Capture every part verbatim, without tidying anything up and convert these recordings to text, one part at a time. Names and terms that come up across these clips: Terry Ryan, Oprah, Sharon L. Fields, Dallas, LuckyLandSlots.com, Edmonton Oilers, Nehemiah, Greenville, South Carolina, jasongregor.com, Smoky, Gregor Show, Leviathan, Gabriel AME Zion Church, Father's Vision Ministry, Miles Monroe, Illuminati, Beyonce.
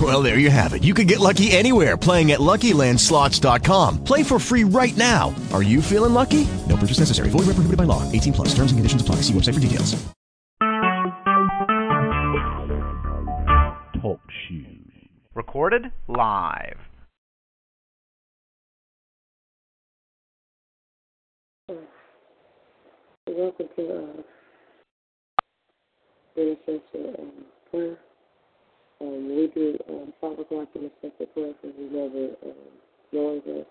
Well, there you have it. You can get lucky anywhere, playing at Lucky Land Slots dot com. Play for free right now. Are you feeling lucky? No purchase necessary. Void where prohibited by law. eighteen plus. Terms and conditions apply. See website for details. Talk shoes. Recorded live. Welcome to uh, the Essential um, Prayer. Um, we do um, five o'clock in the Essential Prayer for whoever um, joins us.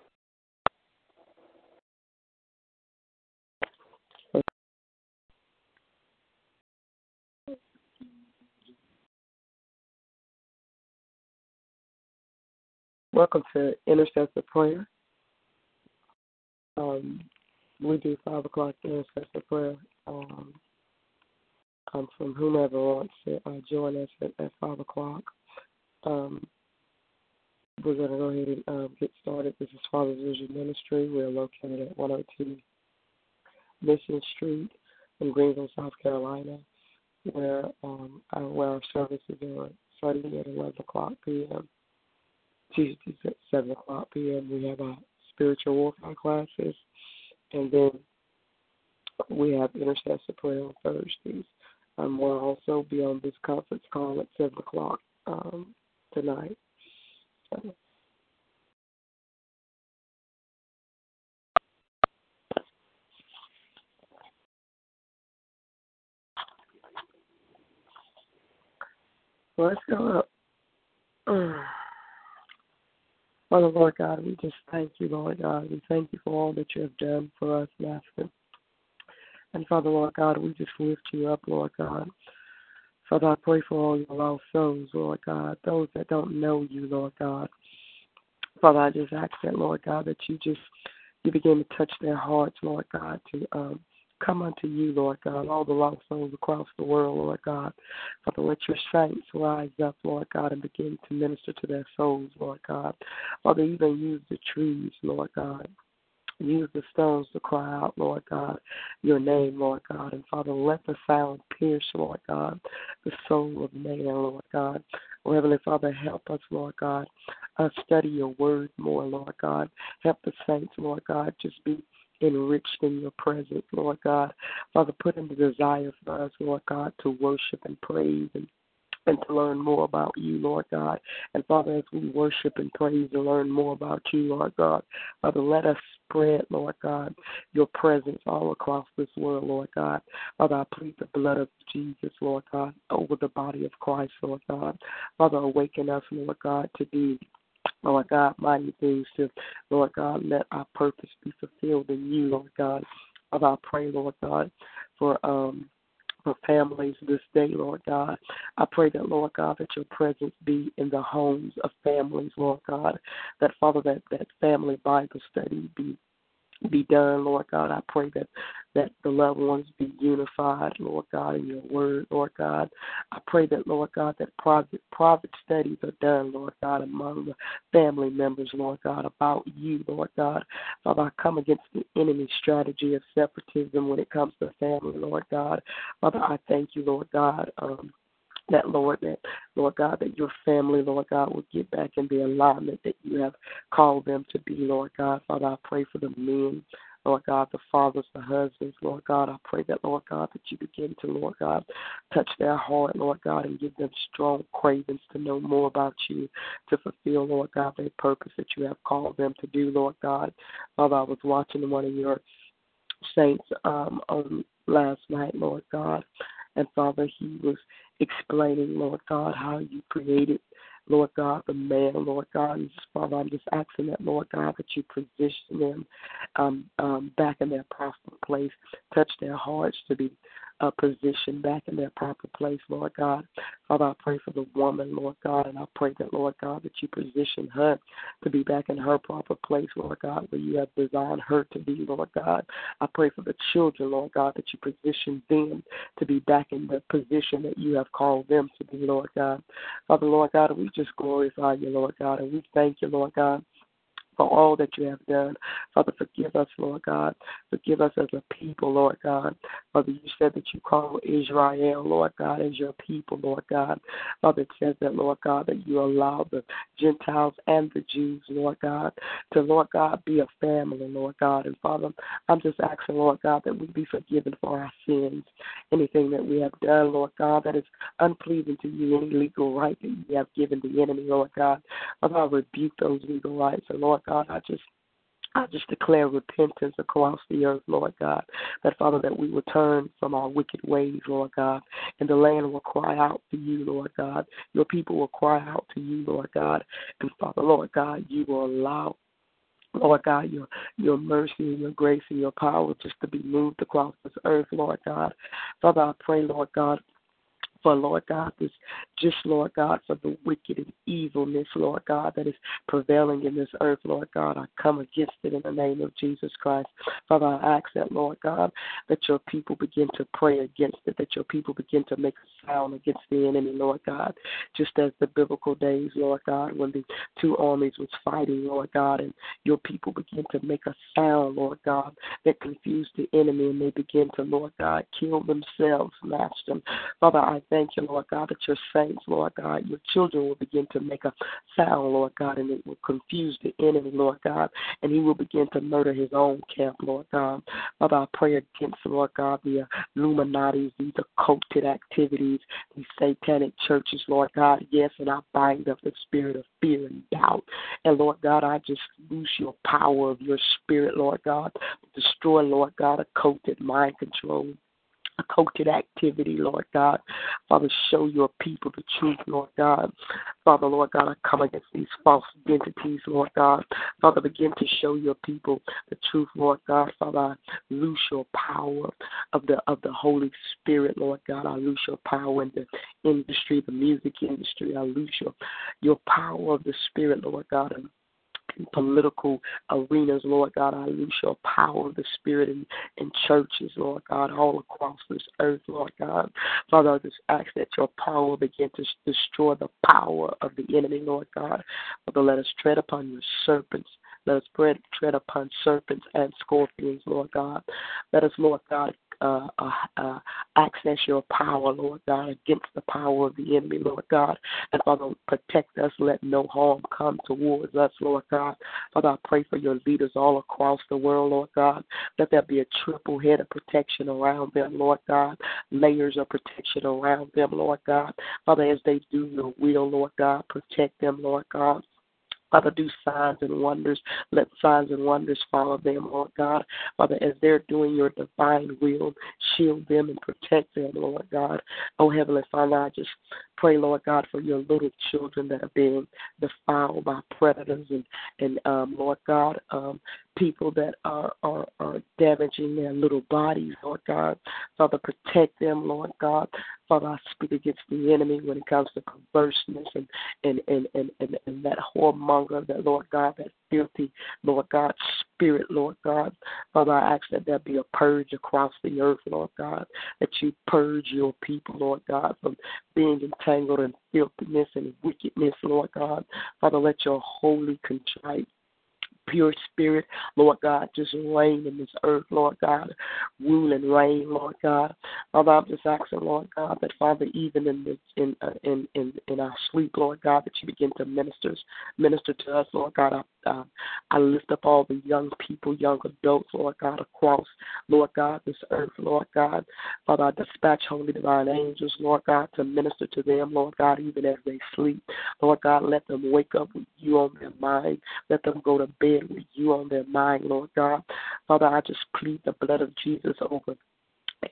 Welcome to Intercessor Prayer. Um, we do five o'clock Intercessor Prayer. Um, um, from whomever wants to uh, join us at, at five o'clock. Um, we're going to go ahead and um, get started. This is Father's Vision Ministry. We're located at one oh two Mission Street in Greenville, South Carolina, where, um, our, where our services are Sunday at eleven o'clock p.m. Tuesdays at seven o'clock p.m. We have our spiritual warfare classes, and then we have intercessor prayer on Thursdays. Um, we'll also be on this conference call at seven o'clock um, tonight. So. Let's go up. Uh. Father, Lord God, we just thank you, Lord God. We thank you for all that you have done for us, Master. And, Father, Lord God, we just lift you up, Lord God. Father, I pray for all your lost souls, Lord God, those that don't know you, Lord God. Father, I just ask that, Lord God, that you just you begin to touch their hearts, Lord God, to um, come unto you, Lord God, all the lost souls across the world, Lord God. Father, let your saints rise up, Lord God, and begin to minister to their souls, Lord God. Father, even use the trees, Lord God. Use the stones to cry out, Lord God, your name, Lord God. And, Father, let the sound pierce, Lord God, the soul of man, Lord God. Oh, Heavenly Father, help us, Lord God, uh, study your word more, Lord God. Help the saints, Lord God, just be enriched in your presence, Lord God. Father, put in the desire for us, Lord God, to worship and praise and and to learn more about you, Lord God. And, Father, as we worship and praise and learn more about you, Lord God, Father, let us spread, Lord God, your presence all across this world, Lord God. Father, I plead the blood of Jesus, Lord God, over the body of Christ, Lord God. Father, awaken us, Lord God, to be, Lord God, mighty things to, Lord God, let our purpose be fulfilled in you, Lord God. Father, I pray, Lord God, for, um, for families this day, Lord God. I pray that, Lord God, that your presence be in the homes of families, Lord God, that, Father, that, that family Bible study be be done, Lord God. I pray that, that the loved ones be unified, Lord God, in your word, Lord God. I pray that, Lord God, that private, private studies are done, Lord God, among the family members, Lord God, about you, Lord God. Father, I come against the enemy strategy of separatism when it comes to family, Lord God. Father, I thank you, Lord God, um, that, Lord, that, Lord God, that your family, Lord God, will get back in the alignment that you have called them to be, Lord God. Father, I pray for the men, Lord God, the fathers, the husbands, Lord God. I pray that, Lord God, that you begin to, Lord God, touch their heart, Lord God, and give them strong cravings to know more about you, to fulfill, Lord God, their purpose that you have called them to do, Lord God. Father, I was watching one of your saints um, on last night, Lord God, and, Father, he was explaining, Lord God, how you created, Lord God, the man, Lord God. And, Father, I'm just asking that, Lord God, that you position them um, um, back in their proper place, touch their hearts to be uh, position back in their proper place, Lord God. Father, I pray for the woman, Lord God, and I pray that, Lord God, that you position her to be back in her proper place, Lord God, where you have designed her to be, Lord God. I pray for the children, Lord God, that you position them to be back in the position that you have called them to be, Lord God. Father, Lord God, we just glorify you, Lord God, and we thank you, Lord God, for all that you have done. Father, forgive us, Lord God. Forgive us as a people, Lord God. Father, you said that you call Israel, Lord God, as your people, Lord God. Father, it says that, Lord God, that you allow the Gentiles and the Jews, Lord God, to, Lord God, be a family, Lord God. And, Father, I'm just asking, Lord God, that we be forgiven for our sins, anything that we have done, Lord God, that is unpleasing to you, any legal right that you have given the enemy, Lord God. Father, I rebuke those legal rights, and, Lord God, I just I just declare repentance across the earth, Lord God, that, Father, that we will turn from our wicked ways, Lord God, and the land will cry out to you, Lord God. Your people will cry out to you, Lord God, and, Father, Lord God, you will allow, Lord God, your, your mercy and your grace and your power just to be moved across this earth, Lord God. Father, I pray, Lord God, for, Lord God, this just, Lord God, for the wicked and evilness, Lord God, that is prevailing in this earth, Lord God. I come against it in the name of Jesus Christ. Father, I ask that, Lord God, that your people begin to pray against it, that your people begin to make a sound against the enemy, Lord God, just as the biblical days, Lord God, when the two armies was fighting, Lord God, and your people begin to make a sound, Lord God, that confused the enemy, and they begin to, Lord God, kill themselves, master. Father, I thank you, Lord God, that your saints, Lord God, your children will begin to make a sound, Lord God, and it will confuse the enemy, Lord God, and he will begin to murder his own camp, Lord God. Father, I pray against, Lord God, the Illuminati, these occulted activities, these satanic churches, Lord God. Yes, and I bind up the spirit of fear and doubt. And, Lord God, I just loose your power of your spirit, Lord God. Destroy, Lord God, occulted mind control, occulted activity, Lord God. Father, show your people the truth, Lord God. Father, Lord God, I come against these false identities, Lord God. Father, begin to show your people the truth, Lord God. Father, I loose your power of the of the Holy Spirit, Lord God. I loose your power in the industry, the music industry. I loose your, your power of the Spirit, Lord God, and in political arenas, Lord God. I loose your power of the Spirit in, in churches, Lord God, all across this earth, Lord God. Father, I just ask that your power begin to destroy the power of the enemy, Lord God. Father, let us tread upon your serpents. Let us tread upon serpents and scorpions, Lord God. Let us, Lord God, Uh, uh, uh, access your power, Lord God, against the power of the enemy, Lord God. And, Father, protect us. Let no harm come towards us, Lord God. Father, I pray for your leaders all across the world, Lord God. Let there be a triple head of protection around them, Lord God, layers of protection around them, Lord God. Father, as they do your will, Lord God, protect them, Lord God. Father, do signs and wonders. Let signs and wonders follow them, Lord God. Father, as they're doing your divine will, shield them and protect them, Lord God. Oh, Heavenly Father, I just pray, Lord God, for your little children that are being defiled by predators and, and um, Lord God, um, people that are, are, are damaging their little bodies, Lord God. Father, protect them, Lord God. Father, I speak against the enemy when it comes to perverseness and, and, and, and, and, and that whoremonger, that, Lord God, that filthy, Lord God, spirit, Lord God. Father, I ask that there be a purge across the earth, Lord God, that you purge your people, Lord God, from being entangled in filthiness and wickedness, Lord God. Father, let your holy, contrite, pure spirit, Lord God, just reign in this earth, Lord God. Rule and reign, Lord God. Father, I'm just asking, Lord God, that, Father, even in this, in, uh, in in in our sleep, Lord God, that you begin to ministers minister to us, Lord God. I uh, I lift up all the young people, young adults, Lord God, across, Lord God, this earth, Lord God. Father, I dispatch holy divine angels, Lord God, to minister to them, Lord God, even as they sleep, Lord God. Let them wake up with you on their mind. Let them go to bed with you on their mind, Lord God. Father, I just plead the blood of Jesus over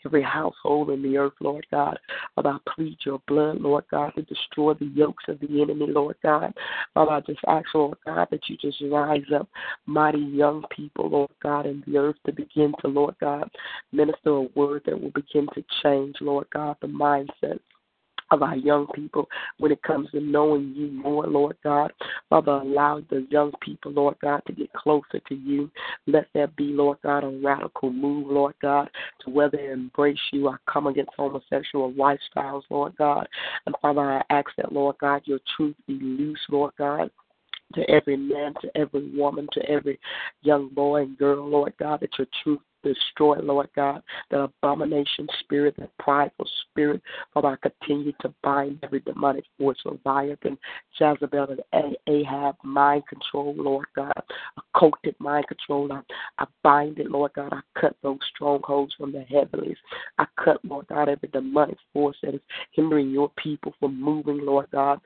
every household in the earth, Lord God. Father, I plead your blood, Lord God, to destroy the yokes of the enemy, Lord God. Father, I just ask, Lord God, that you just rise up mighty young people, Lord God, in the earth to begin to, Lord God, minister a word that will begin to change, Lord God, the mindset of our young people when it comes to knowing you more, Lord God. Father, allow the young people, Lord God, to get closer to you. Let there be, Lord God, a radical move, Lord God, to whether they embrace you or come against homosexual lifestyles, Lord God. And Father, I ask that, Lord God, your truth be loose, Lord God, to every man, to every woman, to every young boy and girl, Lord God, that your truth destroy, Lord God, the abomination spirit, the prideful spirit. Father, I continue to bind every demonic force, Leviathan, Jezebel, and Ahab, mind control, Lord God, occulted mind control. I, I bind it, Lord God. I cut those strongholds from the heavenlies. I cut, Lord God, every demonic force that is hindering your people from moving, Lord God.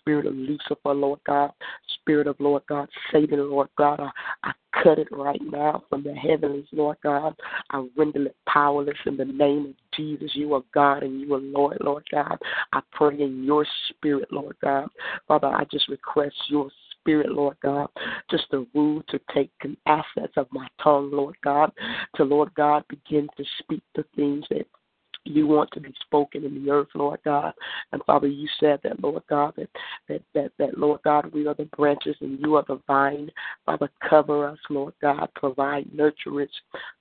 Spirit of Lucifer, Lord God. Spirit of, Lord God, Satan, Lord God. I, I cut it right now from the heavens, Lord God. I render it powerless in the name of Jesus. You are God and you are Lord, Lord God. I pray in your spirit, Lord God. Father, I just request your spirit, Lord God, just the rule to take assets of my tongue, Lord God, to, Lord God, begin to speak the things that you want to be spoken in the earth, Lord God. And Father, you said that, Lord God, that, that, that, that, Lord God, we are the branches and you are the vine. Father, cover us, Lord God. Provide nurturance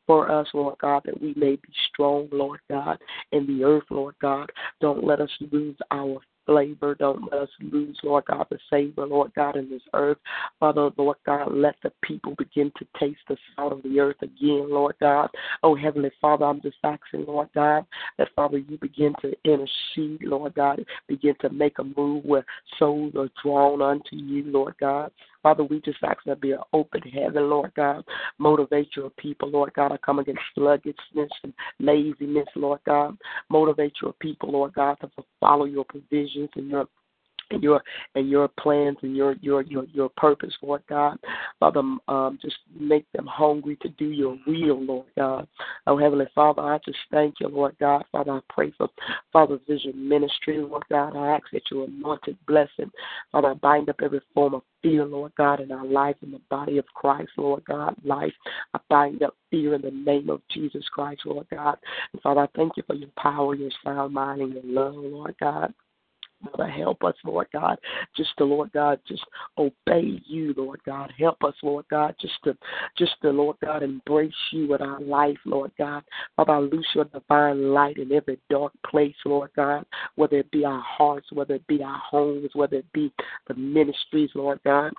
for us, Lord God, that we may be strong, Lord God, in the earth, Lord God. Don't let us lose our flavor. Don't let us lose, Lord God, the savor, Lord God, in this earth. Father, Lord God, let the people begin to taste the salt of the earth again, Lord God. Oh, Heavenly Father, I'm just asking, Lord God, that, Father, you begin to intercede, Lord God, begin to make a move where souls are drawn unto you, Lord God. Father, we just ask there be an open heaven, Lord God. Motivate your people, Lord God, to come against sluggishness and laziness, Lord God. Motivate your people, Lord God, to follow your provisions and your and your and your plans and your your your, your purpose, Lord God. Father, um, just make them hungry to do your will, Lord God. Oh, Heavenly Father, I just thank you, Lord God. Father, I pray for Father's Vision Ministry, Lord God. I ask that your anointed blessing, Father, I bind up every form of fear, Lord God, in our life, in the body of Christ, Lord God, life. I bind up fear in the name of Jesus Christ, Lord God. And Father, I thank you for your power, your sound mind, and your love, Lord God. Father, help us, Lord God, just to, Lord God, just obey you, Lord God. Help us, Lord God, just to, just to, Lord God, embrace you in our life, Lord God. Father, loose your divine light in every dark place, Lord God, whether it be our hearts, whether it be our homes, whether it be the ministries, Lord God.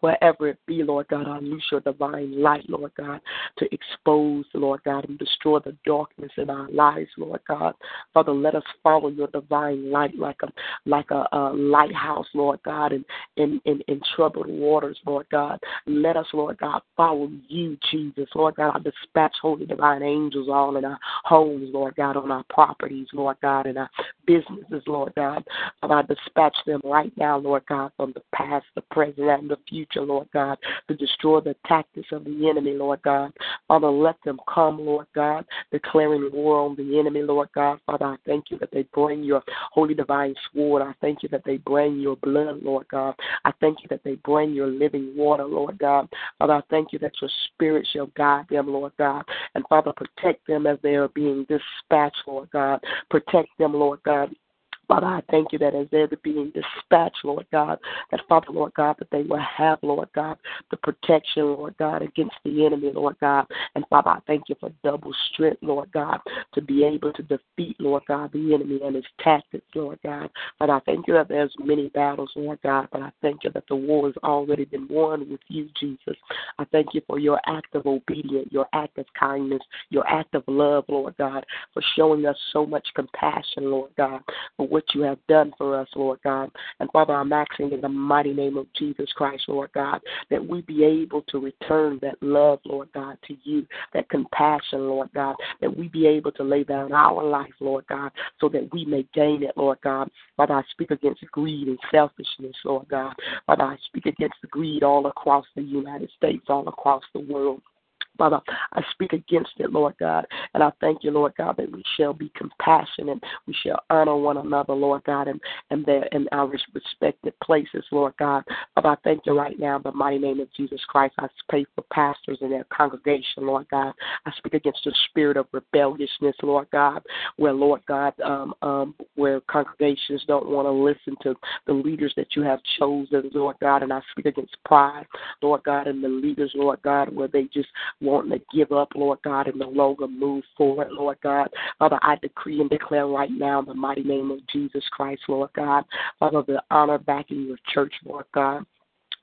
Wherever it be, Lord God, I loose your divine light, Lord God, to expose, Lord God, and destroy the darkness in our lives, Lord God. Father, let us follow your divine light like a like a, a lighthouse, Lord God, in, in, in, in troubled waters, Lord God. Let us, Lord God, follow you, Jesus. Lord God, I dispatch holy divine angels all in our homes, Lord God, on our properties, Lord God, in our businesses, Lord God. Father, I dispatch them right now, Lord God, from the past, the present, and the future. Lord God, to destroy the tactics of the enemy, Lord God. Father, let them come, Lord God, declaring war on the enemy, Lord God. Father, I thank you that they bring your holy divine sword. I thank you that they bring your blood, Lord God. I thank you that they bring your living water, Lord God. Father, I thank you that your spirit shall guide them, Lord God. And Father, protect them as they are being dispatched, Lord God. Protect them, Lord God. Father, I thank you that as they're being dispatched, Lord God, that, Father, Lord God, that they will have, Lord God, the protection, Lord God, against the enemy, Lord God. And, Father, I thank you for double strength, Lord God, to be able to defeat, Lord God, the enemy and his tactics, Lord God. But I thank you that there's many battles, Lord God, but I thank you that the war has already been won with you, Jesus. I thank you for your act of obedience, your act of kindness, your act of love, Lord God, for showing us so much compassion, Lord God, for what you have done for us, Lord God. And Father, I'm asking in the mighty name of Jesus Christ, Lord God, that we be able to return that love, Lord God, to you, that compassion, Lord God, that we be able to lay down our life, Lord God, so that we may gain it, Lord God. Father, I speak against greed and selfishness, Lord God. Father, I speak against the greed all across the United States, all across the world. Father, I speak against it, Lord God, and I thank you, Lord God, that we shall be compassionate. We shall honor one another, Lord God, and, and there in our respective places, Lord God. But I thank you right now in the mighty name of Jesus Christ. I pray for pastors and their congregation, Lord God. I speak against the spirit of rebelliousness, Lord God, where, Lord God, um, um, where congregations don't want to listen to the leaders that you have chosen, Lord God, and I speak against pride, Lord God, and the leaders, Lord God, where they just want to give up, Lord God, and no longer move forward, Lord God. Father, I decree and declare right now in the mighty name of Jesus Christ, Lord God, Father, the honor back in your church, Lord God.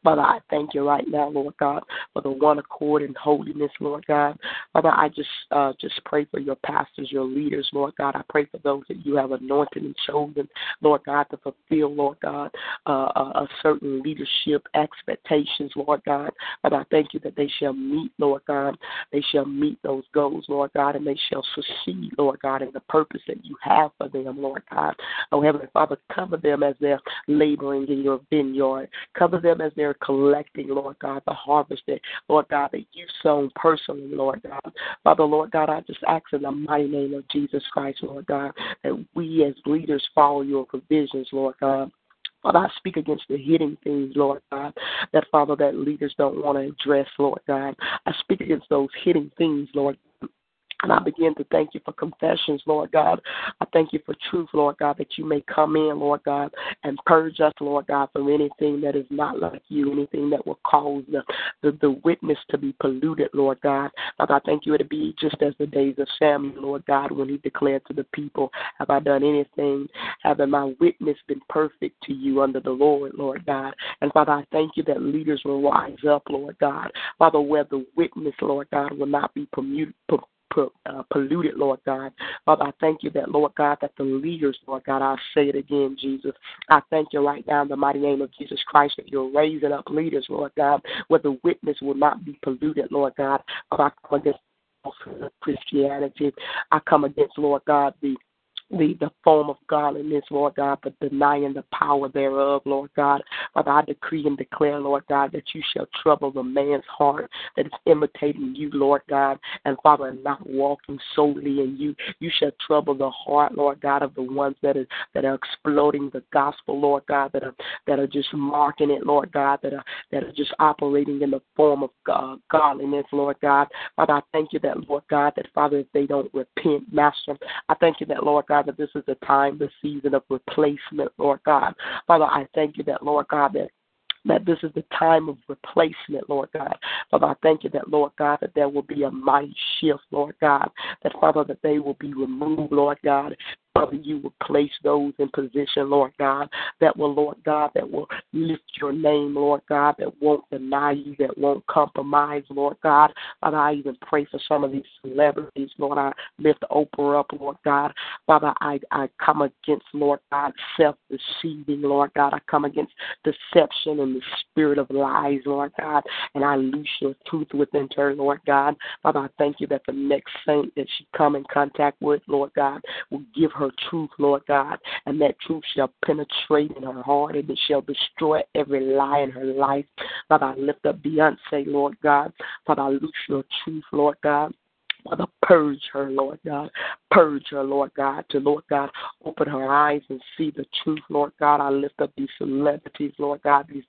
Father, I thank you right now, Lord God, for the one accord and holiness, Lord God. Father, I just uh, just pray for your pastors, your leaders, Lord God. I pray for those that you have anointed and chosen, Lord God, to fulfill, Lord God, uh, a, a certain leadership expectations, Lord God. And I thank you that they shall meet, Lord God. They shall meet those goals, Lord God, and they shall succeed, Lord God, in the purpose that you have for them, Lord God. Oh, Heavenly Father, cover them as they're laboring in your vineyard. Cover them as they're collecting, Lord God, the harvest that, Lord God, that you've sown personally, Lord God. Father, Lord God, I just ask in the mighty name of Jesus Christ, Lord God, that we as leaders follow your provisions, Lord God. Father, I speak against the hidden things, Lord God, that, Father, that leaders don't want to address, Lord God. I speak against those hidden things, Lord God. And I begin to thank you for confessions, Lord God. I thank you for truth, Lord God, that you may come in, Lord God, and purge us, Lord God, from anything that is not like you, anything that will cause the, the, the witness to be polluted, Lord God. Father, I thank you it'll be just as the days of Samuel, Lord God, when he declared to the people, have I done anything? Have my witness been perfect to you under the Lord, Lord God? And Father, I thank you that leaders will rise up, Lord God. Father, where the witness, Lord God, will not be permuted, per- Uh, polluted, Lord God. Father, I thank you that, Lord God, that the leaders, Lord God, I'll say it again, Jesus. I thank you right now in the mighty name of Jesus Christ that you're raising up leaders, Lord God, where the witness will not be polluted, Lord God. I come against Christianity. I come against, Lord God, the The, the form of godliness, Lord God, but denying the power thereof, Lord God. Father, I decree and declare, Lord God, that you shall trouble the man's heart that is imitating you, Lord God, and Father, not walking solely in you. You shall trouble the heart, Lord God, of the ones that are that are exploding the gospel, Lord God, that are that are just marking it, Lord God, that are that are just operating in the form of uh, godliness, Lord God. Father, I thank you that, Lord God, that Father, if they don't repent, Master, I thank you that, Lord God, that this is the time, the season of replacement, Lord God. Father, I thank you that, Lord God, that that this is the time of replacement, Lord God. Father, I thank you that, Lord God, that there will be a mighty shift, Lord God, that, Father, that they will be removed, Lord God. Father, you will place those in position, Lord God, that will, Lord God, that will lift your name, Lord God, that won't deny you, that won't compromise, Lord God. Father, I even pray for some of these celebrities, Lord. I lift Oprah up, Lord God. Father, I, I come against, Lord God, self-deceiving, Lord God. I come against deception and the spirit of lies, Lord God, and I loose your truth within her, Lord God. Father, I thank you that the next saint that she come in contact with, Lord God, will give her truth, Lord God, and that truth shall penetrate in her heart and it shall destroy every lie in her life. Father, I lift up Beyonce, Lord God. Father, I loose your truth, Lord God. Father, purge her, Lord God. Purge her, Lord God, to, Lord God, open her eyes and see the truth, Lord God. I lift up these celebrities, Lord God, these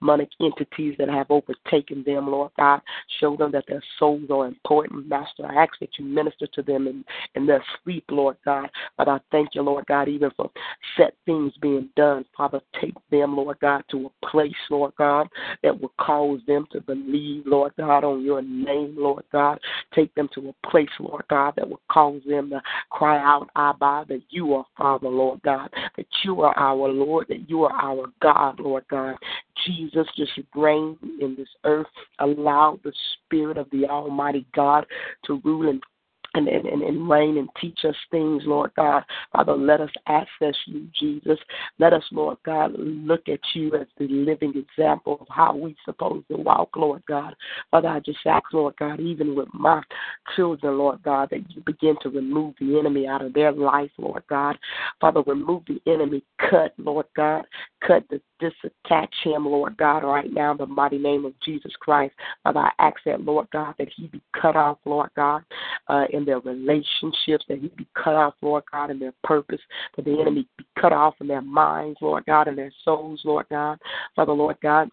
demonic entities that have overtaken them, Lord God. Show them that their souls are important, Master. I ask that you minister to them in, in their sleep, Lord God. But I thank you, Lord God, even for set things being done. Father, take them, Lord God, to a place, Lord God, that will cause them to believe, Lord God, on your name, Lord God. Take them to a place, Lord God, that will cause them to cry out, Abba, that you are Father, Lord God, that you are our Lord, that you are our God, Lord God. Jesus, just reign in this earth. Allow the Spirit of the Almighty God to rule and and, and, and reign and teach us things, Lord God. Father, let us access you, Jesus. Let us, Lord God, look at you as the living example of how we're supposed to walk, Lord God. Father, I just ask, Lord God, even with my children, Lord God, that you begin to remove the enemy out of their life, Lord God. Father, remove the enemy. Cut, Lord God. Cut the disattach him, Lord God, right now in the mighty name of Jesus Christ. Father, I ask that, Lord God, that he be cut off, Lord God, uh, in their relationships, that he be cut off, Lord God, in their purpose, that the enemy be cut off in their minds, Lord God, in their souls, Lord God. Father, Lord God,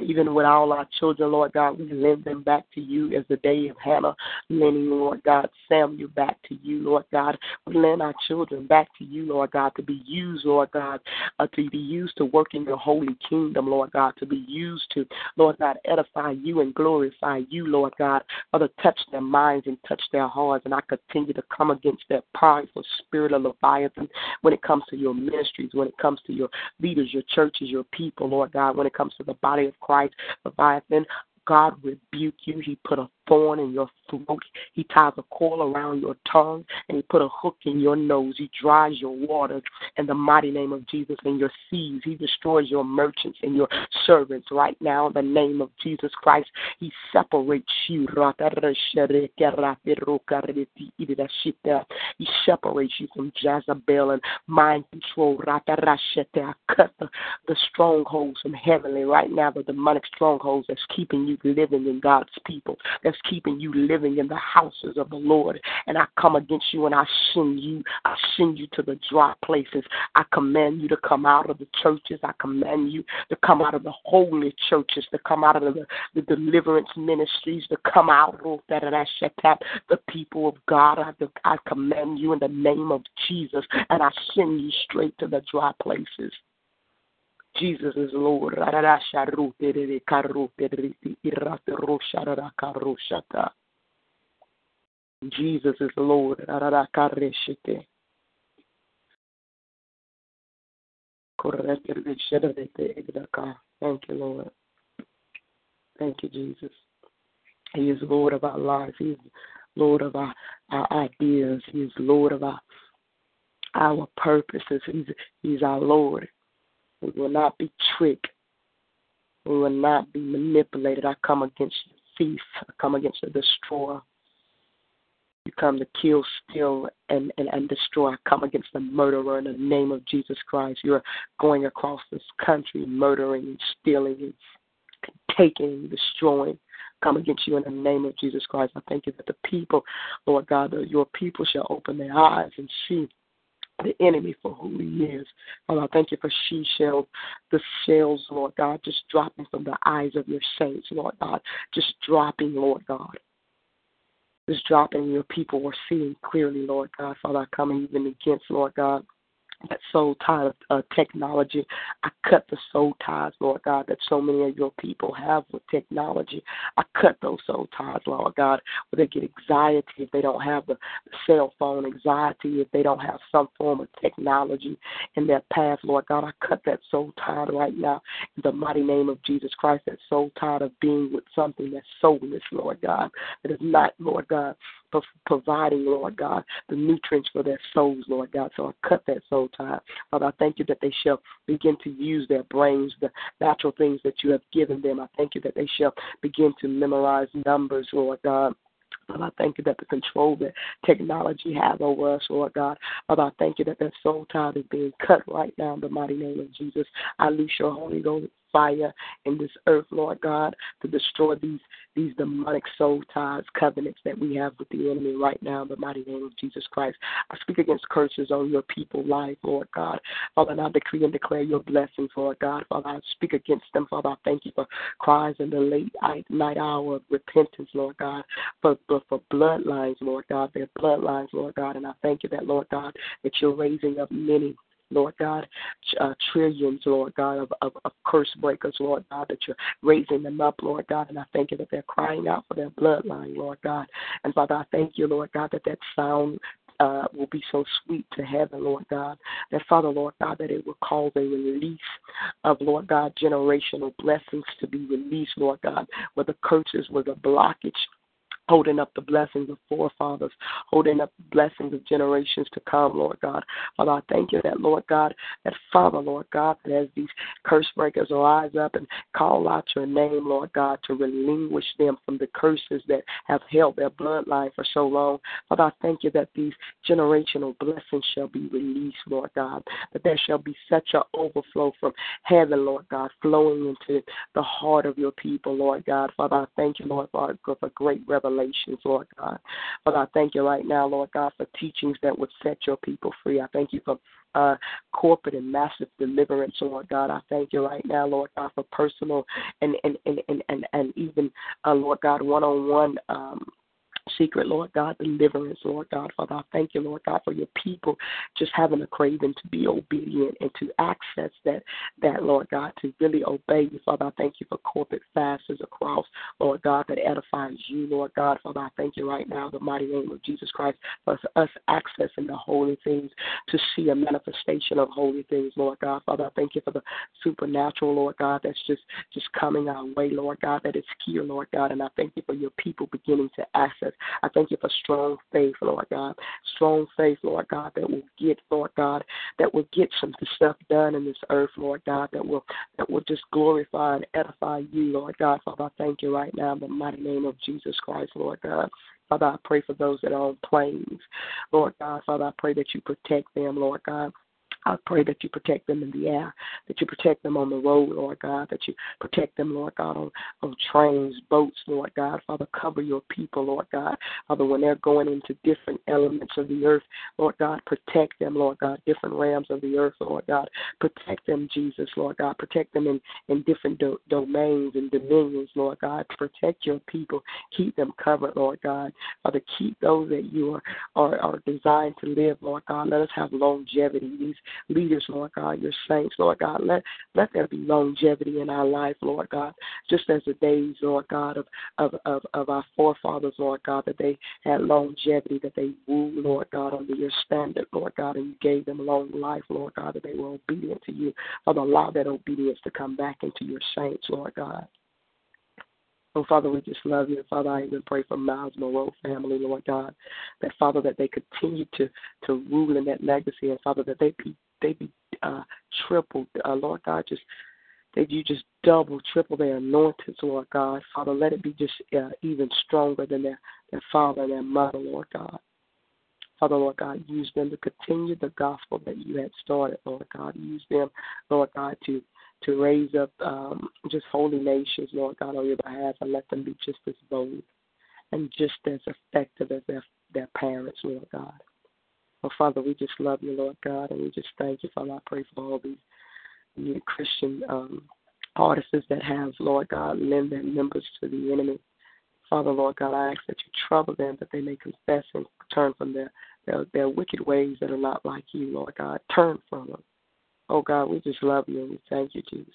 even with all our children, Lord God, we lend them back to you as the day of Hannah, lending, Lord God, Samuel back to you, Lord God. We lend our children back to you, Lord God, to be used, Lord God, uh, to be used to work in your holy kingdom, Lord God, to be used to, Lord God, edify you and glorify you, Lord God. Father, touch their minds and touch their hearts, and I continue to come against that powerful spirit of Leviathan when it comes to your ministries, when it comes to your leaders, your churches, your people, Lord God, when it comes to the body of Christ. Christ, Leviathan, God rebuke you. He put a thorn in your throat. He ties a coil around your tongue, and he put a hook in your nose. He dries your water in the mighty name of Jesus and your seas. He destroys your merchants and your servants right now in the name of Jesus Christ. He separates you. He separates you from Jezebel and mind control. I cut the, the strongholds from heavenly right now, the demonic strongholds that's keeping you living in God's people, that's keeping you living in the houses of the Lord. And I come against you and I send you, I send you to the dry places. I command you to come out of the churches. I command you to come out of the holy churches, to come out of the, the deliverance ministries, to come out of that and I shut out the people of God. I, I command you in the name of Jesus and I send you straight to the dry places. Jesus is Lord. Jesus is Lord. Thank you, Lord. Thank you, Jesus. He is Lord of our lives. He is Lord of our, our ideas. He is Lord of our, our purposes. He's, he's our Lord. We will not be tricked. We will not be manipulated. I come against the thief. I come against the destroyer. You come to kill, steal, and, and, and destroy. I come against the murderer in the name of Jesus Christ. You're going across this country murdering and stealing and taking and destroying. Come against you in the name of Jesus Christ. I thank you that the people, Lord God, your people shall open their eyes and see the enemy for who he is. Father, I thank you for she shells, the shells, Lord God, just dropping from the eyes of your saints, Lord God, just dropping, Lord God, just dropping. Your people were seeing clearly, Lord God. Father, I come even against, Lord God, that soul tie of uh, technology. I cut the soul ties, Lord God, that so many of your people have with technology. I cut those soul ties, Lord God, where they get anxiety if they don't have the cell phone, anxiety if they don't have some form of technology in their path, Lord God. I cut that soul tie right now in the mighty name of Jesus Christ, that soul tie of being with something that's soulless, Lord God, that is not, Lord God, providing, Lord God, the nutrients for their souls, Lord God. So I cut that soul tie. Father, I thank you that they shall begin to use their brains, the natural things that you have given them. I thank you that they shall begin to memorize numbers, Lord God. Father, I thank you that the control that technology has over us, Lord God. Father, I thank you that that soul tie is being cut right now in the mighty name of Jesus. I loose your Holy Ghost fire in this earth, Lord God, to destroy these these demonic soul ties, covenants that we have with the enemy right now in the mighty name of Jesus Christ. I speak against curses on your people's life, Lord God. Father, and I decree and declare your blessings, Lord God. Father, I speak against them. Father, I thank you for cries in the late night hour of repentance, Lord God, for, for, for bloodlines, Lord God, their bloodlines, Lord God. And I thank you that, Lord God, that you're raising up many, Lord God, uh, trillions, Lord God, of, of, of curse breakers, Lord God, that you're raising them up, Lord God, and I thank you that they're crying out for their bloodline, Lord God. And Father, I thank you, Lord God, that that sound uh, will be so sweet to heaven, Lord God, that, Father, Lord God, that it will cause a release of, Lord God, generational blessings to be released, Lord God, where the curses, where the blockage holding up the blessings of forefathers, holding up the blessings of generations to come, Lord God. Father, I thank you that, Lord God, that Father, Lord God, that as these curse breakers rise up and call out your name, Lord God, to relinquish them from the curses that have held their bloodline for so long. Father, I thank you that these generational blessings shall be released, Lord God, that there shall be such an overflow from heaven, Lord God, flowing into the heart of your people, Lord God. Father, I thank you, Lord God, for great revelation. Lord God. Father, I thank you right now, Lord God, for teachings that would set your people free. I thank you for uh, corporate and massive deliverance, Lord God. I thank you right now, Lord God, for personal and and, and, and, and, and even, uh, Lord God, one-on-one um secret, Lord God, deliverance, Lord God. Father, I thank you, Lord God, for your people just having a craving to be obedient and to access that, that Lord God, to really obey you. Father, I thank you for corporate fasts across, Lord God, that edifies you, Lord God. Father, I thank you right now in the mighty name of Jesus Christ for us accessing the holy things to see a manifestation of holy things, Lord God. Father, I thank you for the supernatural, Lord God, that's just, just coming our way, Lord God, that is here, Lord God, and I thank you for your people beginning to access. I thank you for strong faith, Lord God, strong faith, Lord God, that will get, Lord God, that will get some stuff done in this earth, Lord God, that will that will just glorify and edify you, Lord God. Father, I thank you right now in the mighty name of Jesus Christ, Lord God. Father, I pray for those that are on planes, Lord God. Father, I pray that you protect them, Lord God. I pray that you protect them in the air, that you protect them on the road, Lord God, that you protect them, Lord God, on, on trains, boats, Lord God. Father, cover your people, Lord God. Father, when they're going into different elements of the earth, Lord God, protect them, Lord God, different realms of the earth, Lord God. Protect them, Jesus, Lord God. Protect them in, in different do- domains and dominions, Lord God. Protect your people. Keep them covered, Lord God. Father, keep those that you are, are, are designed to live, Lord God. Let us have longevity. These leaders, Lord God, your saints, Lord God, let let there be longevity in our life, Lord God, just as the days, Lord God, of of, of, of our forefathers, Lord God, that they had longevity, that they ruled, Lord God, under your standard, Lord God, and you gave them long life, Lord God, that they were obedient to you. Father, allow that obedience to come back into your saints, Lord God. Oh, Father, we just love you. Father, I even pray for Miles Monroe family, Lord God, that, Father, that they continue to, to rule in that legacy, and, Father, that they be, they be uh, tripled, uh, Lord God, just that you just double, triple their anointings, Lord God. Father, let it be just uh, even stronger than their, their father and their mother, Lord God. Father, Lord God, use them to continue the gospel that you had started, Lord God. Use them, Lord God, to to raise up um, just holy nations, Lord God, on your behalf, and let them be just as bold and just as effective as their, their parents, Lord God. Oh, Father, we just love you, Lord God, and we just thank you, Father. I pray for all these new Christian um, artists that have, Lord God, lend their members to the enemy. Father, Lord God, I ask that you trouble them, that they may confess and turn from their, their, their wicked ways that are not like you, Lord God. Turn from them. Oh, God, we just love you and we thank you, Jesus.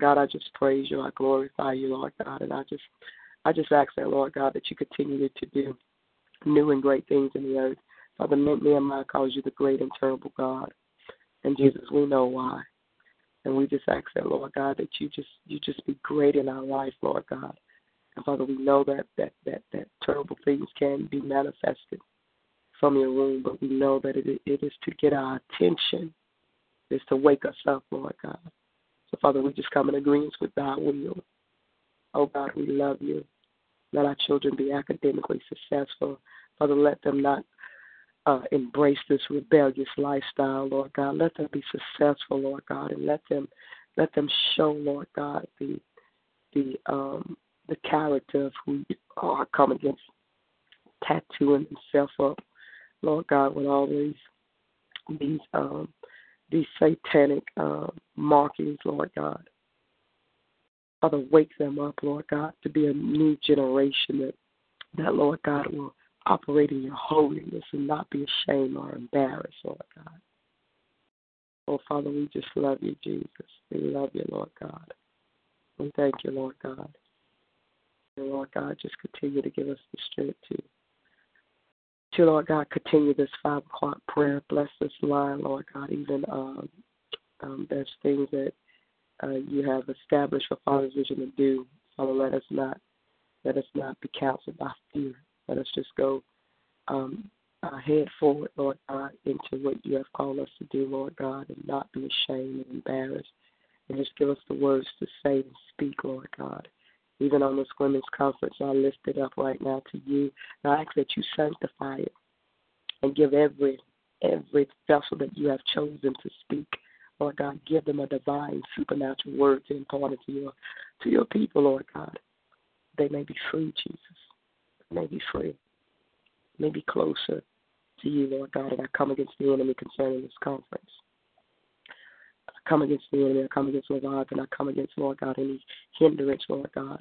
God, I just praise you. I glorify you, Lord God. And I just I just ask that, Lord God, that you continue to do new and great things in the earth. Father, Nehemiah calls you the great and terrible God. And, Jesus, we know why. And we just ask that, Lord God, that you just you just be great in our life, Lord God. And, Father, we know that, that, that, that terrible things can be manifested from your womb, but we know that it, it is to get our attention, is to wake us up, Lord God. So, Father, we just come in agreement with thy will. Oh, God, we love you. Let our children be academically successful. Father, let them not uh, embrace this rebellious lifestyle, Lord God. Let them be successful, Lord God, and let them let them show, Lord God, the the um, the character of who you are. Come against tattooing themselves up, Lord God, with all these these um, these satanic uh, markings, Lord God. Father, wake them up, Lord God, to be a new generation that, that, Lord God, will operate in your holiness and not be ashamed or embarrassed, Lord God. Oh, Father, we just love you, Jesus. We love you, Lord God. We thank you, Lord God. And, Lord God, just continue to give us the strength to To, Lord God, continue this five o'clock prayer. Bless this line, Lord God. Even um, um, there's things that uh, you have established for Father's Vision to do. Father, let us not Let us not be counseled by fear. Let us just go um, head forward, Lord God, into what you have called us to do, Lord God, and not be ashamed and embarrassed. And just give us the words to say and speak, Lord God. Even on this women's conference, I lift it up right now to you. And I ask that you sanctify it and give every every vessel that you have chosen to speak, Lord God, give them a divine, supernatural word to impart to your, to your people, Lord God. They may be free, Jesus. They may be free. They may be closer to you, Lord God. And I come against the enemy concerning this conference. I come against the enemy. I come against Leviathan. And I come against, Lord God, any hindrance, Lord God,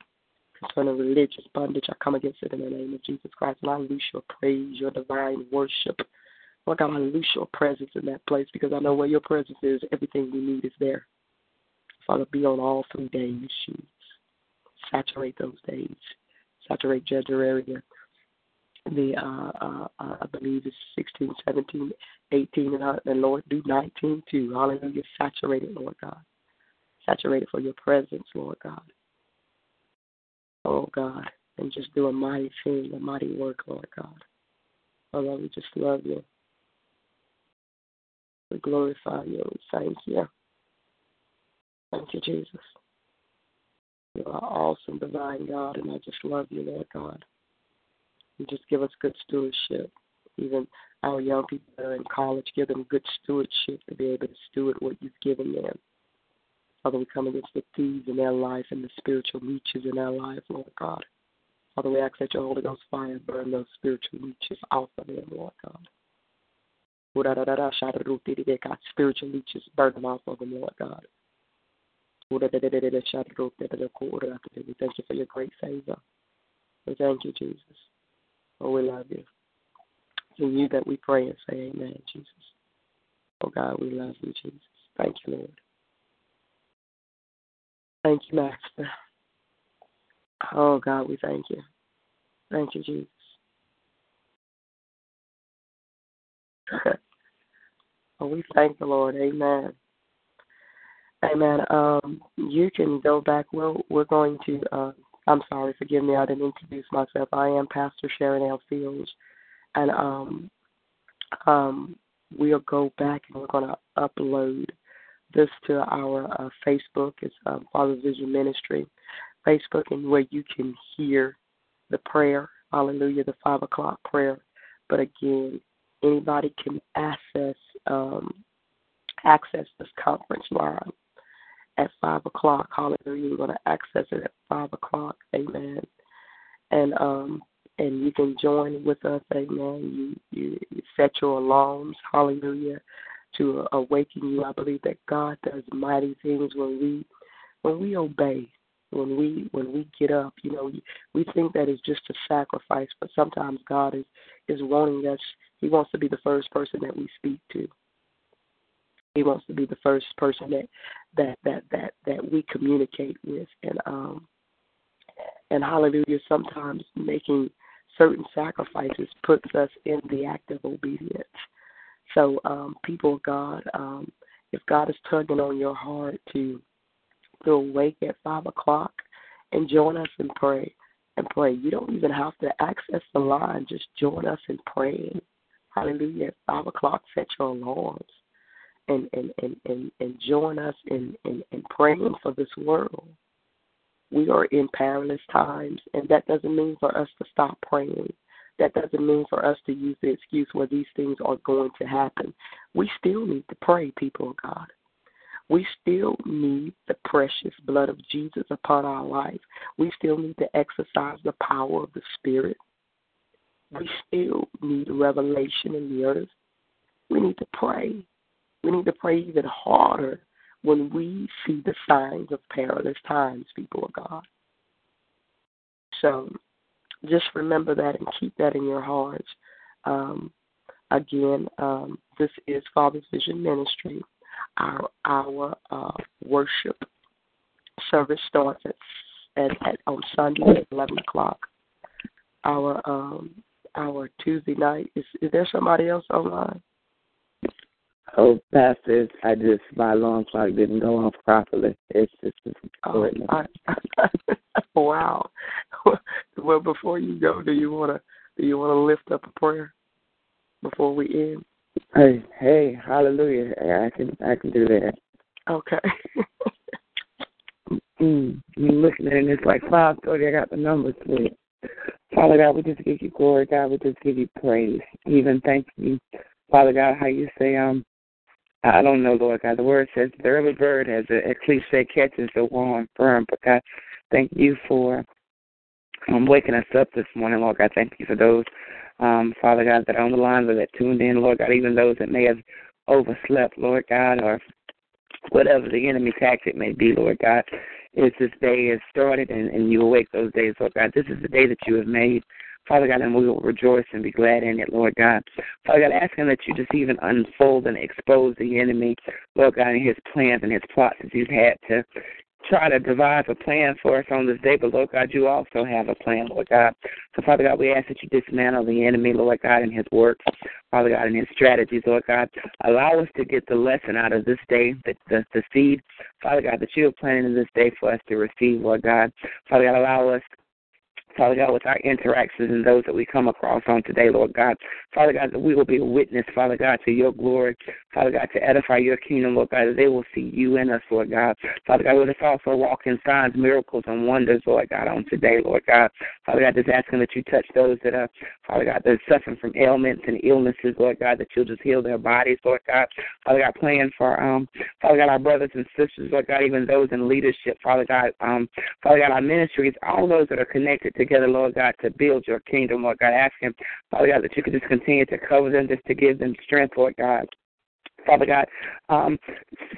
concerning religious bondage. I come against it in the name of Jesus Christ. And I loose your praise, your divine worship. Lord God, I loose your presence in that place, because I know where your presence is, everything we need is there. Father, be on all three days. Saturate those days. Saturate gender area. The, uh, uh, I believe it's sixteen, seventeen, eighteen, and, I, and Lord, do nineteen too. Hallelujah. Saturate it, Lord God. Saturate it for your presence, Lord God. Oh, God. And just do a mighty thing, a mighty work, Lord God. Oh, Lord, we just love you. We glorify you. We thank you. Thank you, Jesus. You are awesome, divine God, and I just love you, Lord God. You just give us good stewardship. Even our young people that are in college, give them good stewardship to be able to steward what you've given them. Father, we come against the thieves in their life and the spiritual leeches in their life, Lord God. Father, we ask that your Holy Ghost fire burn those spiritual leeches off of them, Lord God. Spiritual leeches, burn them off of them, Lord God. We thank you for your great favor. We thank you, Jesus. Oh, we love you. It's in you that we pray and say amen, Jesus. Oh, God, we love you, Jesus. Thank you, Lord. Thank you, Master. Oh, God, we thank you. Thank you, Jesus. Oh, we thank the Lord. Amen. Amen. Um, you can go back. We'll, we're going to... Uh, I'm sorry, forgive me, I didn't introduce myself. I am Pastor Sharon L. Fields, and um, um, we'll go back and we're going to upload this to our uh, Facebook. It's um, Father's Vision Ministry Facebook, and where you can hear the prayer, hallelujah, the five o'clock prayer. But again, anybody can access um, access this conference line at five o'clock, hallelujah. We're going to access it at five o'clock, amen. And um, and you can join with us, amen. You, you, you set your alarms, hallelujah, to awaken you. I believe that God does mighty things when we when we obey, when we when we get up. You know, we think that it's just a sacrifice, but sometimes God is, is wanting us. He wants to be the first person that we speak to. He wants to be the first person that that that that, that we communicate with, and um, and hallelujah. Sometimes making certain sacrifices puts us in the act of obedience. So, um, people of God, um, if God is tugging on your heart to to awake at five o'clock and join us and pray and pray, you don't even have to access the line. Just join us in praying. Hallelujah. At five o'clock, set your alarms. And, and, and, and join us in, in, in praying for this world. We are in perilous times, and that doesn't mean for us to stop praying. That doesn't mean for us to use the excuse where these things are going to happen. We still need to pray, people of God. We still need the precious blood of Jesus upon our life. We still need to exercise the power of the Spirit. We still need revelation in the earth. We need to pray. We need to pray even harder when we see the signs of perilous times, people of God. So just remember that and keep that in your hearts. Um, again, um, this is Father's Vision Ministry. Our our uh, worship service starts at, at, at on Sunday at eleven o'clock. Our, um, our Tuesday night, is, is there somebody else online? Oh, Pastor, I just, my alarm clock didn't go off properly. It's just, it's oh, I, wow. Well, before you go, do you want to do you want to lift up a prayer before we end? Hey, hey, hallelujah! I can I can do that. Okay. mm, I'm looking at it, and it's like five thirty. I got the numbers here. Father God, we just give you glory. God, we just give you praise. Even thank you, Father God, how you say, um, I don't know, Lord God. The word says the early bird has a, a cliche catches the warm firm. But God, thank you for um, waking us up this morning, Lord God. Thank you for those, um, Father God, that are on the line or that tuned in, Lord God, even those that may have overslept, Lord God, or whatever the enemy tactic may be, Lord God. It's this day has started, and, and you awake those days, Lord God. This is the day that you have made, Father God, and we will rejoice and be glad in it, Lord God. Father God, asking that you just even unfold and expose the enemy, Lord God, and his plans and his plots that he's had to try to devise a plan for us on this day. But, Lord God, you also have a plan, Lord God. So, Father God, we ask that you dismantle the enemy, Lord God, and his works, Father God, and his strategies, Lord God. Allow us to get the lesson out of this day, the, the, the seed, Father God, that you are planning in this day for us to receive, Lord God. Father God, allow us, Father God, with our interactions and those that we come across on today, Lord God. Father God, that we will be a witness, Father God, to your glory. Father God, to edify your kingdom, Lord God, that they will see you in us, Lord God. Father God, let us also walk in signs, miracles, and wonders, Lord God, on today, Lord God. Father God, just asking that you touch those that are, Father God, that are suffering from ailments and illnesses, Lord God, that you'll just heal their bodies, Lord God. Father God, praying for, um, Father God, our brothers and sisters, Lord God, even those in leadership, Father God, um, Father God, our ministries, all those that are connected to together, Lord God, to build your kingdom, Lord God. Ask him, Father God, that you could just continue to cover them, just to give them strength, Lord God. Father God, um,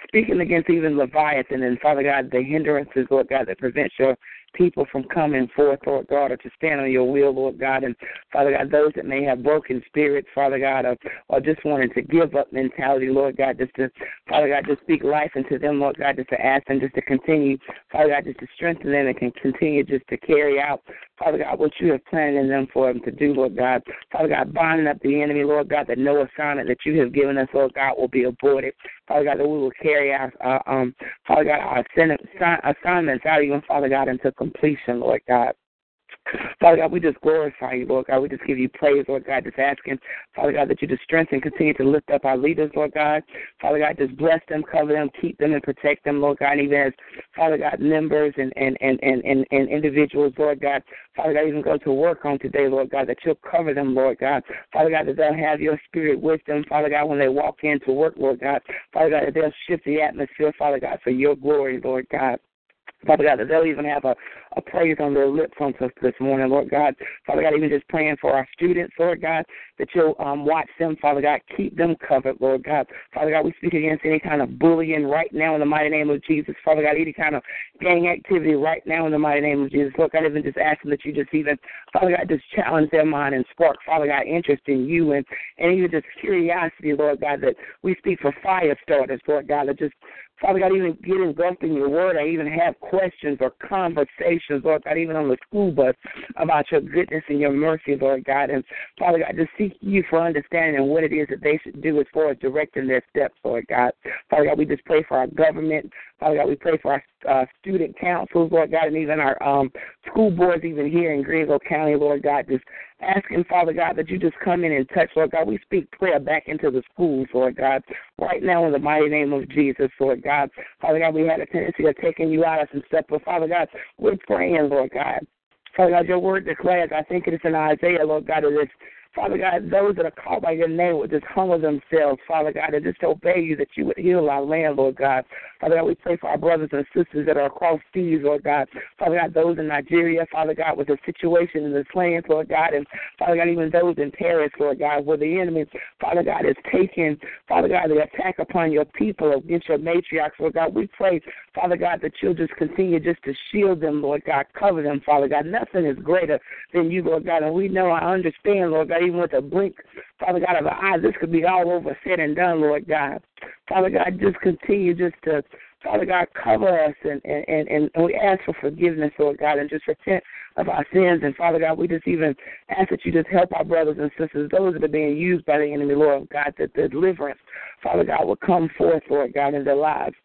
speaking against even Leviathan and, Father God, the hindrances, Lord God, that prevent your people from coming forth, Lord God, or to stand on your will, Lord God. And, Father God, those that may have broken spirits, Father God, or, or just wanting to give up mentality, Lord God, just to, Father God, just speak life into them, Lord God, just to ask them, just to continue, Father God, just to strengthen them and can continue just to carry out, Father God, what you have planned in them for them to do, Lord God. Father God, binding up the enemy, Lord God, that no assignment that you have given us, Lord God, will be aborted. Father God, that we will carry out, uh, um, Father God, our assignments out of you, and Father God, into completion, Lord God. Father God, we just glorify you, Lord God. We just give you praise, Lord God. Just asking, Father God, that you just strengthen, continue to lift up our leaders, Lord God. Father God, just bless them, cover them, keep them, and protect them, Lord God. And even as, Father God, members and, and, and, and, and, and individuals, Lord God, Father God, even go to work on today, Lord God, that you'll cover them, Lord God. Father God, that they'll have your spirit with them, Father God, when they walk in to work, Lord God. Father God, that they'll shift the atmosphere, Father God, for your glory, Lord God. Father God, that they'll even have a, a praise on their lips on this morning, Lord God. Father God, even just praying for our students, Lord God, that you'll um, watch them, Father God. Keep them covered, Lord God. Father God, we speak against any kind of bullying right now in the mighty name of Jesus. Father God, any kind of gang activity right now in the mighty name of Jesus. Lord God, even just asking that you just even, Father God, just challenge their mind and spark, Father God, interest in you and, and even just curiosity, Lord God, that we speak for fire starters, Lord God, that just, Father God, even get engulfed in your word. I even have questions or conversations, Lord God, even on the school bus about your goodness and your mercy, Lord God. And, Father God, just seek you for understanding what it is that they should do as far as directing their steps, Lord God. Father God, we just pray for our government. Father God, we pray for our uh, student councils, Lord God, and even our um, school boards even here in Greenville County, Lord God, just asking, Father God, that you just come in and touch, Lord God. We speak prayer back into the schools, Lord God, right now in the mighty name of Jesus, Lord God. Father God, we had a tendency of taking you out of some stuff, but Father God, we're praying, Lord God. Father God, your word declares, I think it is in Isaiah, Lord God, it is, Father God, those that are called by your name would just humble themselves, Father God, and just obey you, that you would heal our land, Lord God. Father God, we pray for our brothers and sisters that are across seas, Lord God. Father God, those in Nigeria, Father God, with the situation in the lands, Lord God, and Father God, even those in Paris, Lord God, where the enemy, Father God, is taking, Father God, the attack upon your people against your matriarchs, Lord God. We pray, Father God, that you'll just continue just to shield them, Lord God, cover them, Father God. Nothing is greater than you, Lord God, and we know, I understand, Lord God, even with a blink, Father God, of the eye, this could be all over, said and done, Lord God. Father God, just continue just to, Father God, cover us, and, and, and, and we ask for forgiveness, Lord God, and just repent of our sins. And, Father God, we just even ask that you just help our brothers and sisters, those that are being used by the enemy, Lord God, that the deliverance, Father God, will come forth, Lord God, in their lives.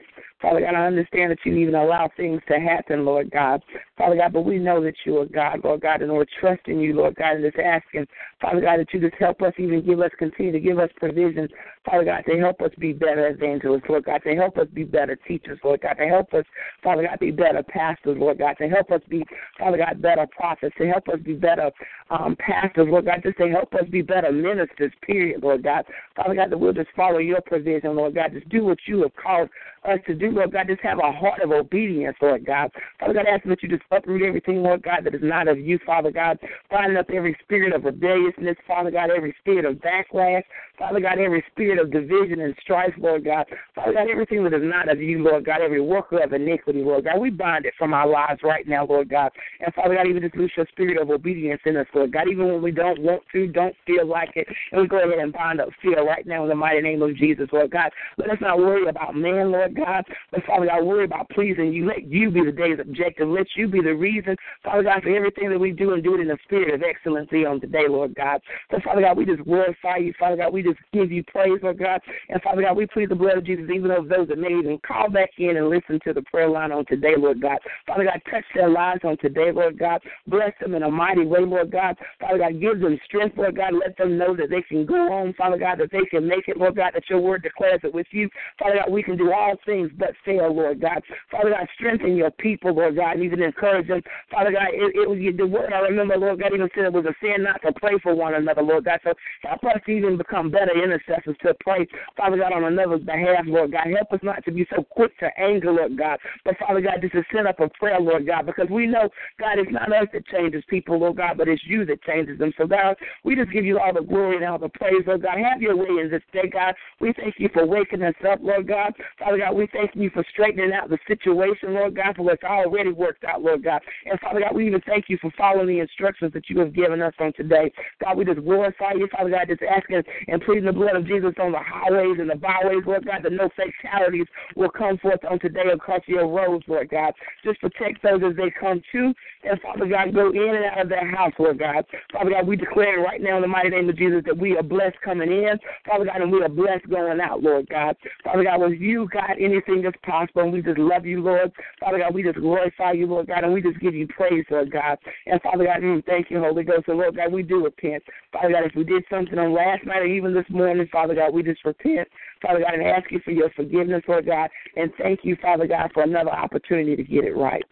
Father God, I understand that you even allow things to happen, Lord God. Father God, but we know that you are God, Lord God, and we're trusting you, Lord God, and just asking, Father God, that you just help us, even give us, continue to give us provisions, Father God, to help us be better evangelists, Lord God, to help us be better teachers, Lord God, to help us, Father God, be better pastors, Lord God, to help us be, Father God, better prophets, to help us be better um, pastors, Lord God, just to help us be better ministers, period, Lord God. Father God, that we'll just follow your provision, Lord God, just do what you have called us to do, Lord God, just have a heart of obedience, Lord God. Father God, I ask that you just uproot everything, Lord God, that is not of you, Father God. Bind up every spirit of rebelliousness, Father God, every spirit of backlash, Father God, every spirit of division and strife, Lord God. Father God, everything that is not of you, Lord God, every worker of iniquity, Lord God, we bind it from our lives right now, Lord God. And Father God, even just loose your spirit of obedience in us, Lord God, even when we don't want to, don't feel like it, and we go ahead and bind up fear right now in the mighty name of Jesus, Lord God. Let us not worry about man, Lord God, but Father God, worry about pleasing you. Let you be the day's objective. Let you be the reason, Father God, for everything that we do, and do it in the spirit of excellency on today, Lord God. So, Father God, we just glorify you, Father God. We just give you praise, Lord God. And, Father God, we plead the blood of Jesus, even over those that may even call back in and listen to the prayer line on today, Lord God. Father God, touch their lives on today, Lord God. Bless them in a mighty way, Lord God. Father God, give them strength, Lord God. Let them know that they can go home, Father God, that they can make it, Lord God, that your word declares it with you. Father God, we can do all things but fail, Lord God. Father God, strengthen your people, Lord God, and even encourage them. Father God, it, it was the word I remember, Lord God, even said it was a sin not to pray for one another, Lord God. So help us to even become better intercessors to pray, Father God, on another's behalf, Lord God. Help us not to be so quick to anger, Lord God, but Father God, just to send up a prayer, Lord God, because we know, God, it's not us that changes people, Lord God, but it's you that changes them. So, God, we just give you all the glory and all the praise, Lord God. Have your way in this day, God. We thank you for waking us up, Lord God. Father God, we thank you for straightening out the situation, Lord God, for what's already worked out, Lord God. And Father God, we even thank you for following the instructions that you have given us on today. God, we just glorify you, Father God, just asking and pleading the blood of Jesus on the highways and the byways, Lord God, that no fatalities will come forth on today across your roads, Lord God. Just protect those as they come to, and Father God, go in and out of their house, Lord God. Father God, we declare right now in the mighty name of Jesus that we are blessed coming in, Father God, and we are blessed going out, Lord God. Father God, with you, God, anything is possible, and we just love you, Lord. Father God, we just glorify you, Lord God, and we just give you praise, Lord God. And Father God, mm, thank you, Holy Ghost. And Lord God, we do repent. Father God, if we did something on last night or even this morning, Father God, we just repent, Father God, and ask you for your forgiveness, Lord God, and thank you, Father God, for another opportunity to get it right.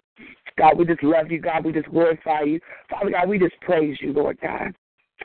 God, we just love you, God. We just glorify you. Father God, we just praise you, Lord God.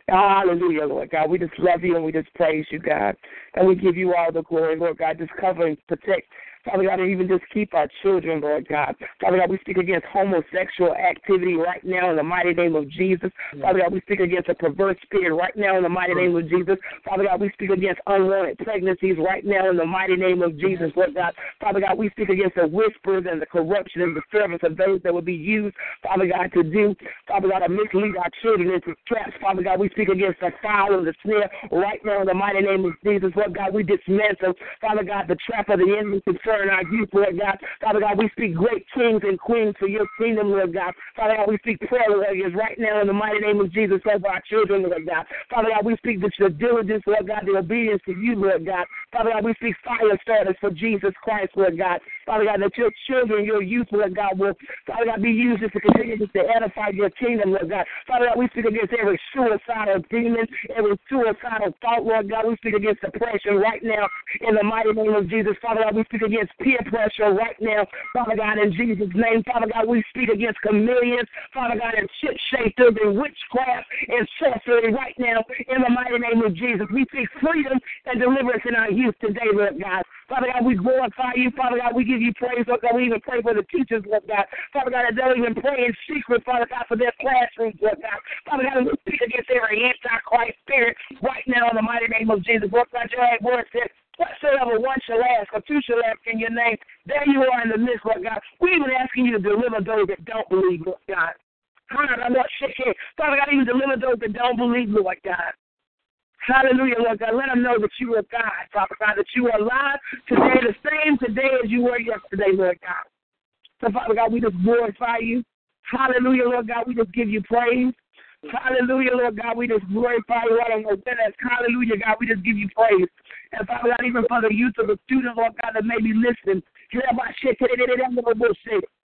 Hallelujah, Lord God. We just love you and we just praise you, God. And we give you all the glory, Lord God. Just cover and protect, Father God, and even just keep our children, Lord God. Father God, we speak against homosexual activity right now in the mighty name of Jesus. Father God, we speak against a perverse spirit right now in the mighty name of Jesus. Father God, we speak against unwanted pregnancies right now in the mighty name of Jesus, Lord God. Father God, we speak against the whispers and the corruption and the service of those that will be used, Father God, to do, Father God, to mislead our children into traps. Father God, we speak against the foul and the snare right now in the mighty name of Jesus, Lord God. We dismantle, Father God, the trap of the enemy concerning in our youth, Lord God. Father God, we speak great kings and queens for your kingdom, Lord God. Father God, we speak prayer warriors right now in the mighty name of Jesus over our children, Lord God. Father God, we speak the, the diligence, Lord God, the obedience to you, Lord God. Father God, we speak fire starters for Jesus Christ, Lord God. Father God, that your children, your youth, Lord God, will, Father God, be used to continue to edify your kingdom, Lord God. Father God, we speak against every suicidal demon, every suicidal thought, Lord God. We speak against depression right now in the mighty name of Jesus. Father God, we speak against peer pressure right now, Father God, in Jesus' name. Father God, we speak against chameleons, Father God, and chip shakers and witchcraft and sorcery right now in the mighty name of Jesus. We speak freedom and deliverance in our youth today, Lord God. Father God, we glorify you. Father God, we give you praise, Lord God. We even pray for the teachers, Lord God. Father God, that they'll even pray in secret, Father God, for their classrooms, Lord God. Father God, we speak against every antichrist spirit right now in the mighty name of Jesus. Lord God, your word says, whatsoever one shall ask or two shall ask in your name, there you are in the midst, Lord God. We're even asking you to deliver those that don't believe, Lord God. Father God, even deliver those that don't believe, Lord God. Hallelujah, Lord God. Let them know that you are God, Father God, that you are alive today, the same today as you were yesterday, Lord God. So, Father God, we just glorify you. Hallelujah, Lord God, we just give you praise. Hallelujah, Lord God, we just glorify you. Hallelujah, God, we just give you praise. And, Father God, even for the youth of the students, Lord God, that may be listening.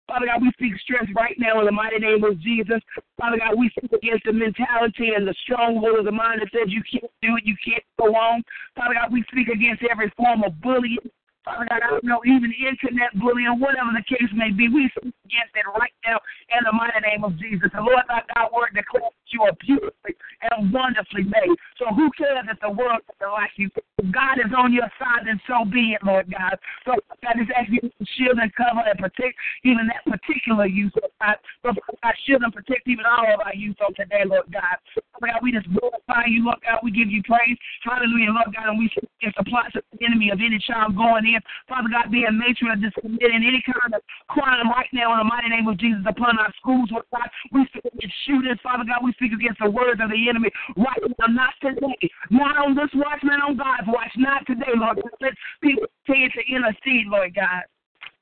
Father God, we speak strength right now in the mighty name of Jesus. Father God, we speak against the mentality and the stronghold of the mind that says you can't do it, you can't go on. Father God, we speak against every form of bullying. Father God, I don't know, even internet bullying, whatever the case may be, we speak against it right now in the mighty name of Jesus. The Lord thy God word declares that you are beautifully and wonderfully made. So who cares if the world doesn't like you? If God is on your side, then so be it, Lord God. So I just ask you to shield and cover and protect even that particular youth, Lord God. So I shield and protect even all of our youth on today, Lord God. Father God, we just glorify you, Lord God. We give you praise. Hallelujah, Lord God, and we speak against the plots of the enemy of any child going in. Father God, be a matron of committing any kind of crime right now in the mighty name of Jesus upon our schools. Lord God, we speak against shooters. Father God, we speak against the words of the enemy right now, not today. Not on this watch, not on God's watch, not today, Lord God. Let people stand to intercede, Lord God.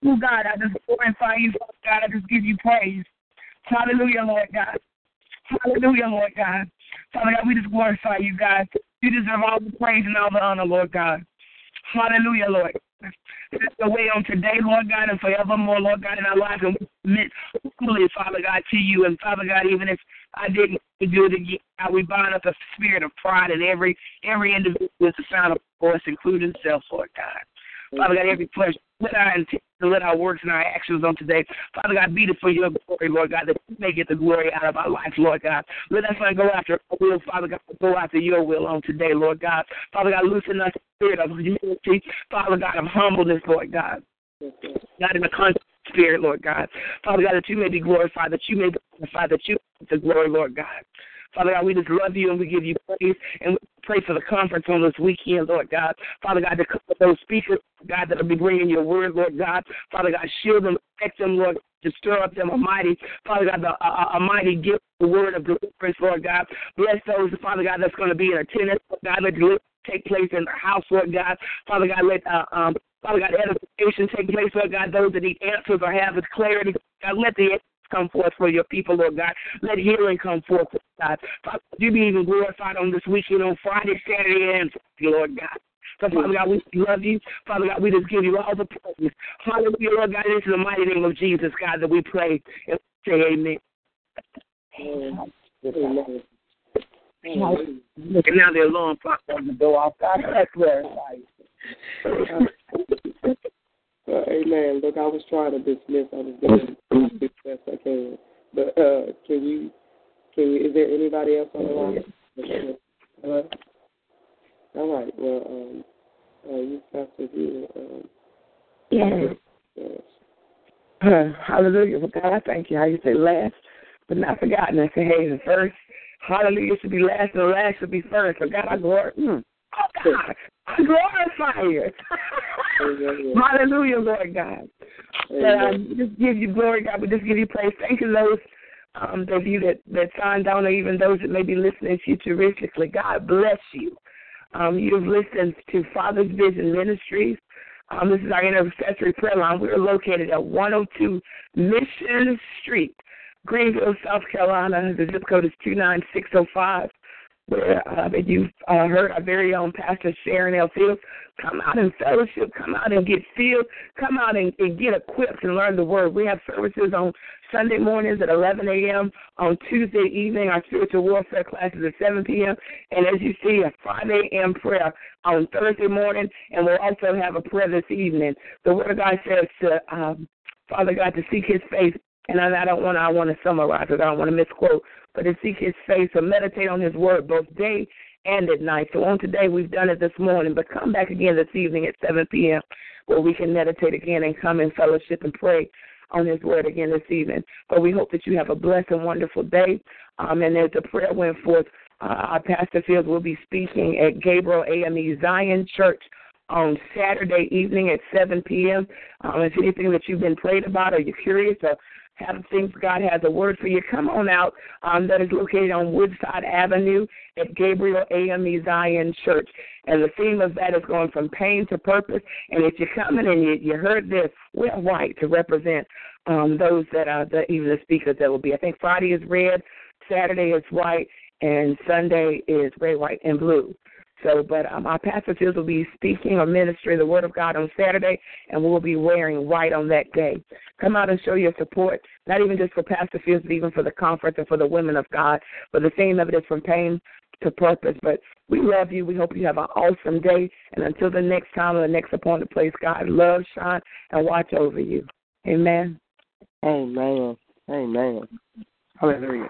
Oh, God, I just glorify you, Lord God. I just give you praise. Hallelujah, Lord God. Hallelujah, Lord God. Father God, we just glorify you, God. You deserve all the praise and all the honor, Lord God. Hallelujah, Lord. That's the way on today, Lord God, and forevermore, Lord God, in our lives. And we submit fully, Father God, to you. And, Father God, even if I didn't do it again, God, we bind up the spirit of pride in every every individual with the sound of voice, including self, Lord God. Father God, every pleasure, let our intent, let our works and our actions on today, Father God, be it for your glory, Lord God, that we may get the glory out of our life, Lord God. Let us not go after our will, Father God, but go after your will on today, Lord God. Father God, loosen us the spirit of humility, Father God, of humbleness, Lord God. God, in the conscious spirit, Lord God. Father God, that you may be glorified, that you may be glorified, that you may be the glory, Lord God. Father God, we just love you and we give you praise and we pray for the conference on this weekend, Lord God. Father God, to cover those speakers, God, that will be bringing your word, Lord God. Father God, shield them, protect them, Lord, to stir up them, Almighty. Father God, the uh, Almighty, give the word of deliverance, Lord God. Bless those, Father God, that's going to be in attendance, Lord God. Let deliverance take place in their house, Lord God. Father God, let, uh, um, Father God, edification take place, Lord God. Those that need answers or have clarity, God, let the come forth for your people, Lord God. Let healing come forth, God. Father, you be even glorified on this weekend, on Friday, Saturday, and Friday, Lord God. So, Father God, we love you. Father God, we just give you all the praise. Hallelujah, Lord God, it's in the mighty name of Jesus, God, that we pray and say amen. Amen. Amen. Amen. And now the alarm clock on the door off. God bless you. Uh, amen. Look, I was trying to dismiss. I was doing as best I can. But uh, can you? Can you? Is there anybody else on the line? Uh, all right. Well, um, uh, you Pastor here. Um, yes. yes. Uh, hallelujah. Well, God, I thank you. How you say last, but not forgotten. I say, hey, the first. Hallelujah should be last, and the last should be first. But God, I glory. Mm. Oh, God, I glorify you. Hallelujah, Lord God. And I just give you glory, God. We just give you praise. Thank you, those um, of you that, that signed on, or even those that may be listening futuristically. God bless you. Um, you've listened to Father's Vision Ministries. Um, this is our intercessory prayer line. We are located at one oh two Mission Street, Greenville, South Carolina. The zip code is two nine six oh five. Where uh, you've uh, heard our very own Pastor Sharon L. Fields. Come out and fellowship. Come out and get filled. Come out and, and get equipped and learn the word. We have services on Sunday mornings at eleven a.m., on Tuesday evening, our spiritual warfare classes at seven p.m., and as you see, a five a.m. prayer on Thursday morning, and we'll also have a prayer this evening. The Word of God says to um, Father God to seek his face. And I don't want to, I want to summarize it. I don't want to misquote, but to seek his face and meditate on his word both day and at night. So on today, we've done it this morning, but come back again this evening at seven p.m. where we can meditate again and come in fellowship and pray on his word again this evening. But we hope that you have a blessed and wonderful day. Um, and as the prayer went forth, uh, our Pastor Fields will be speaking at Gabriel A M E Zion Church on Saturday evening at seven p.m. Um, if anything that you've been prayed about or you're curious or have things God has a word for you, come on out. Um, that is located on Woodside Avenue at Gabriel A M E Zion Church. And the theme of that is going from pain to purpose. And if you're coming and you, you heard this, we're right to represent um, those that are the, even the speakers that will be. I think Friday is red, Saturday is white, and Sunday is red, white, and blue. So, but um, our Pastor Fields will be speaking or ministering the Word of God on Saturday, and we'll be wearing white on that day. Come out and show your support, not even just for Pastor Fields, but even for the conference and for the women of God. But the theme of it is from pain to purpose. But we love you. We hope you have an awesome day. And until the next time or the next appointed place, God love, shine, and watch over you. Amen. Amen. Amen. Hallelujah.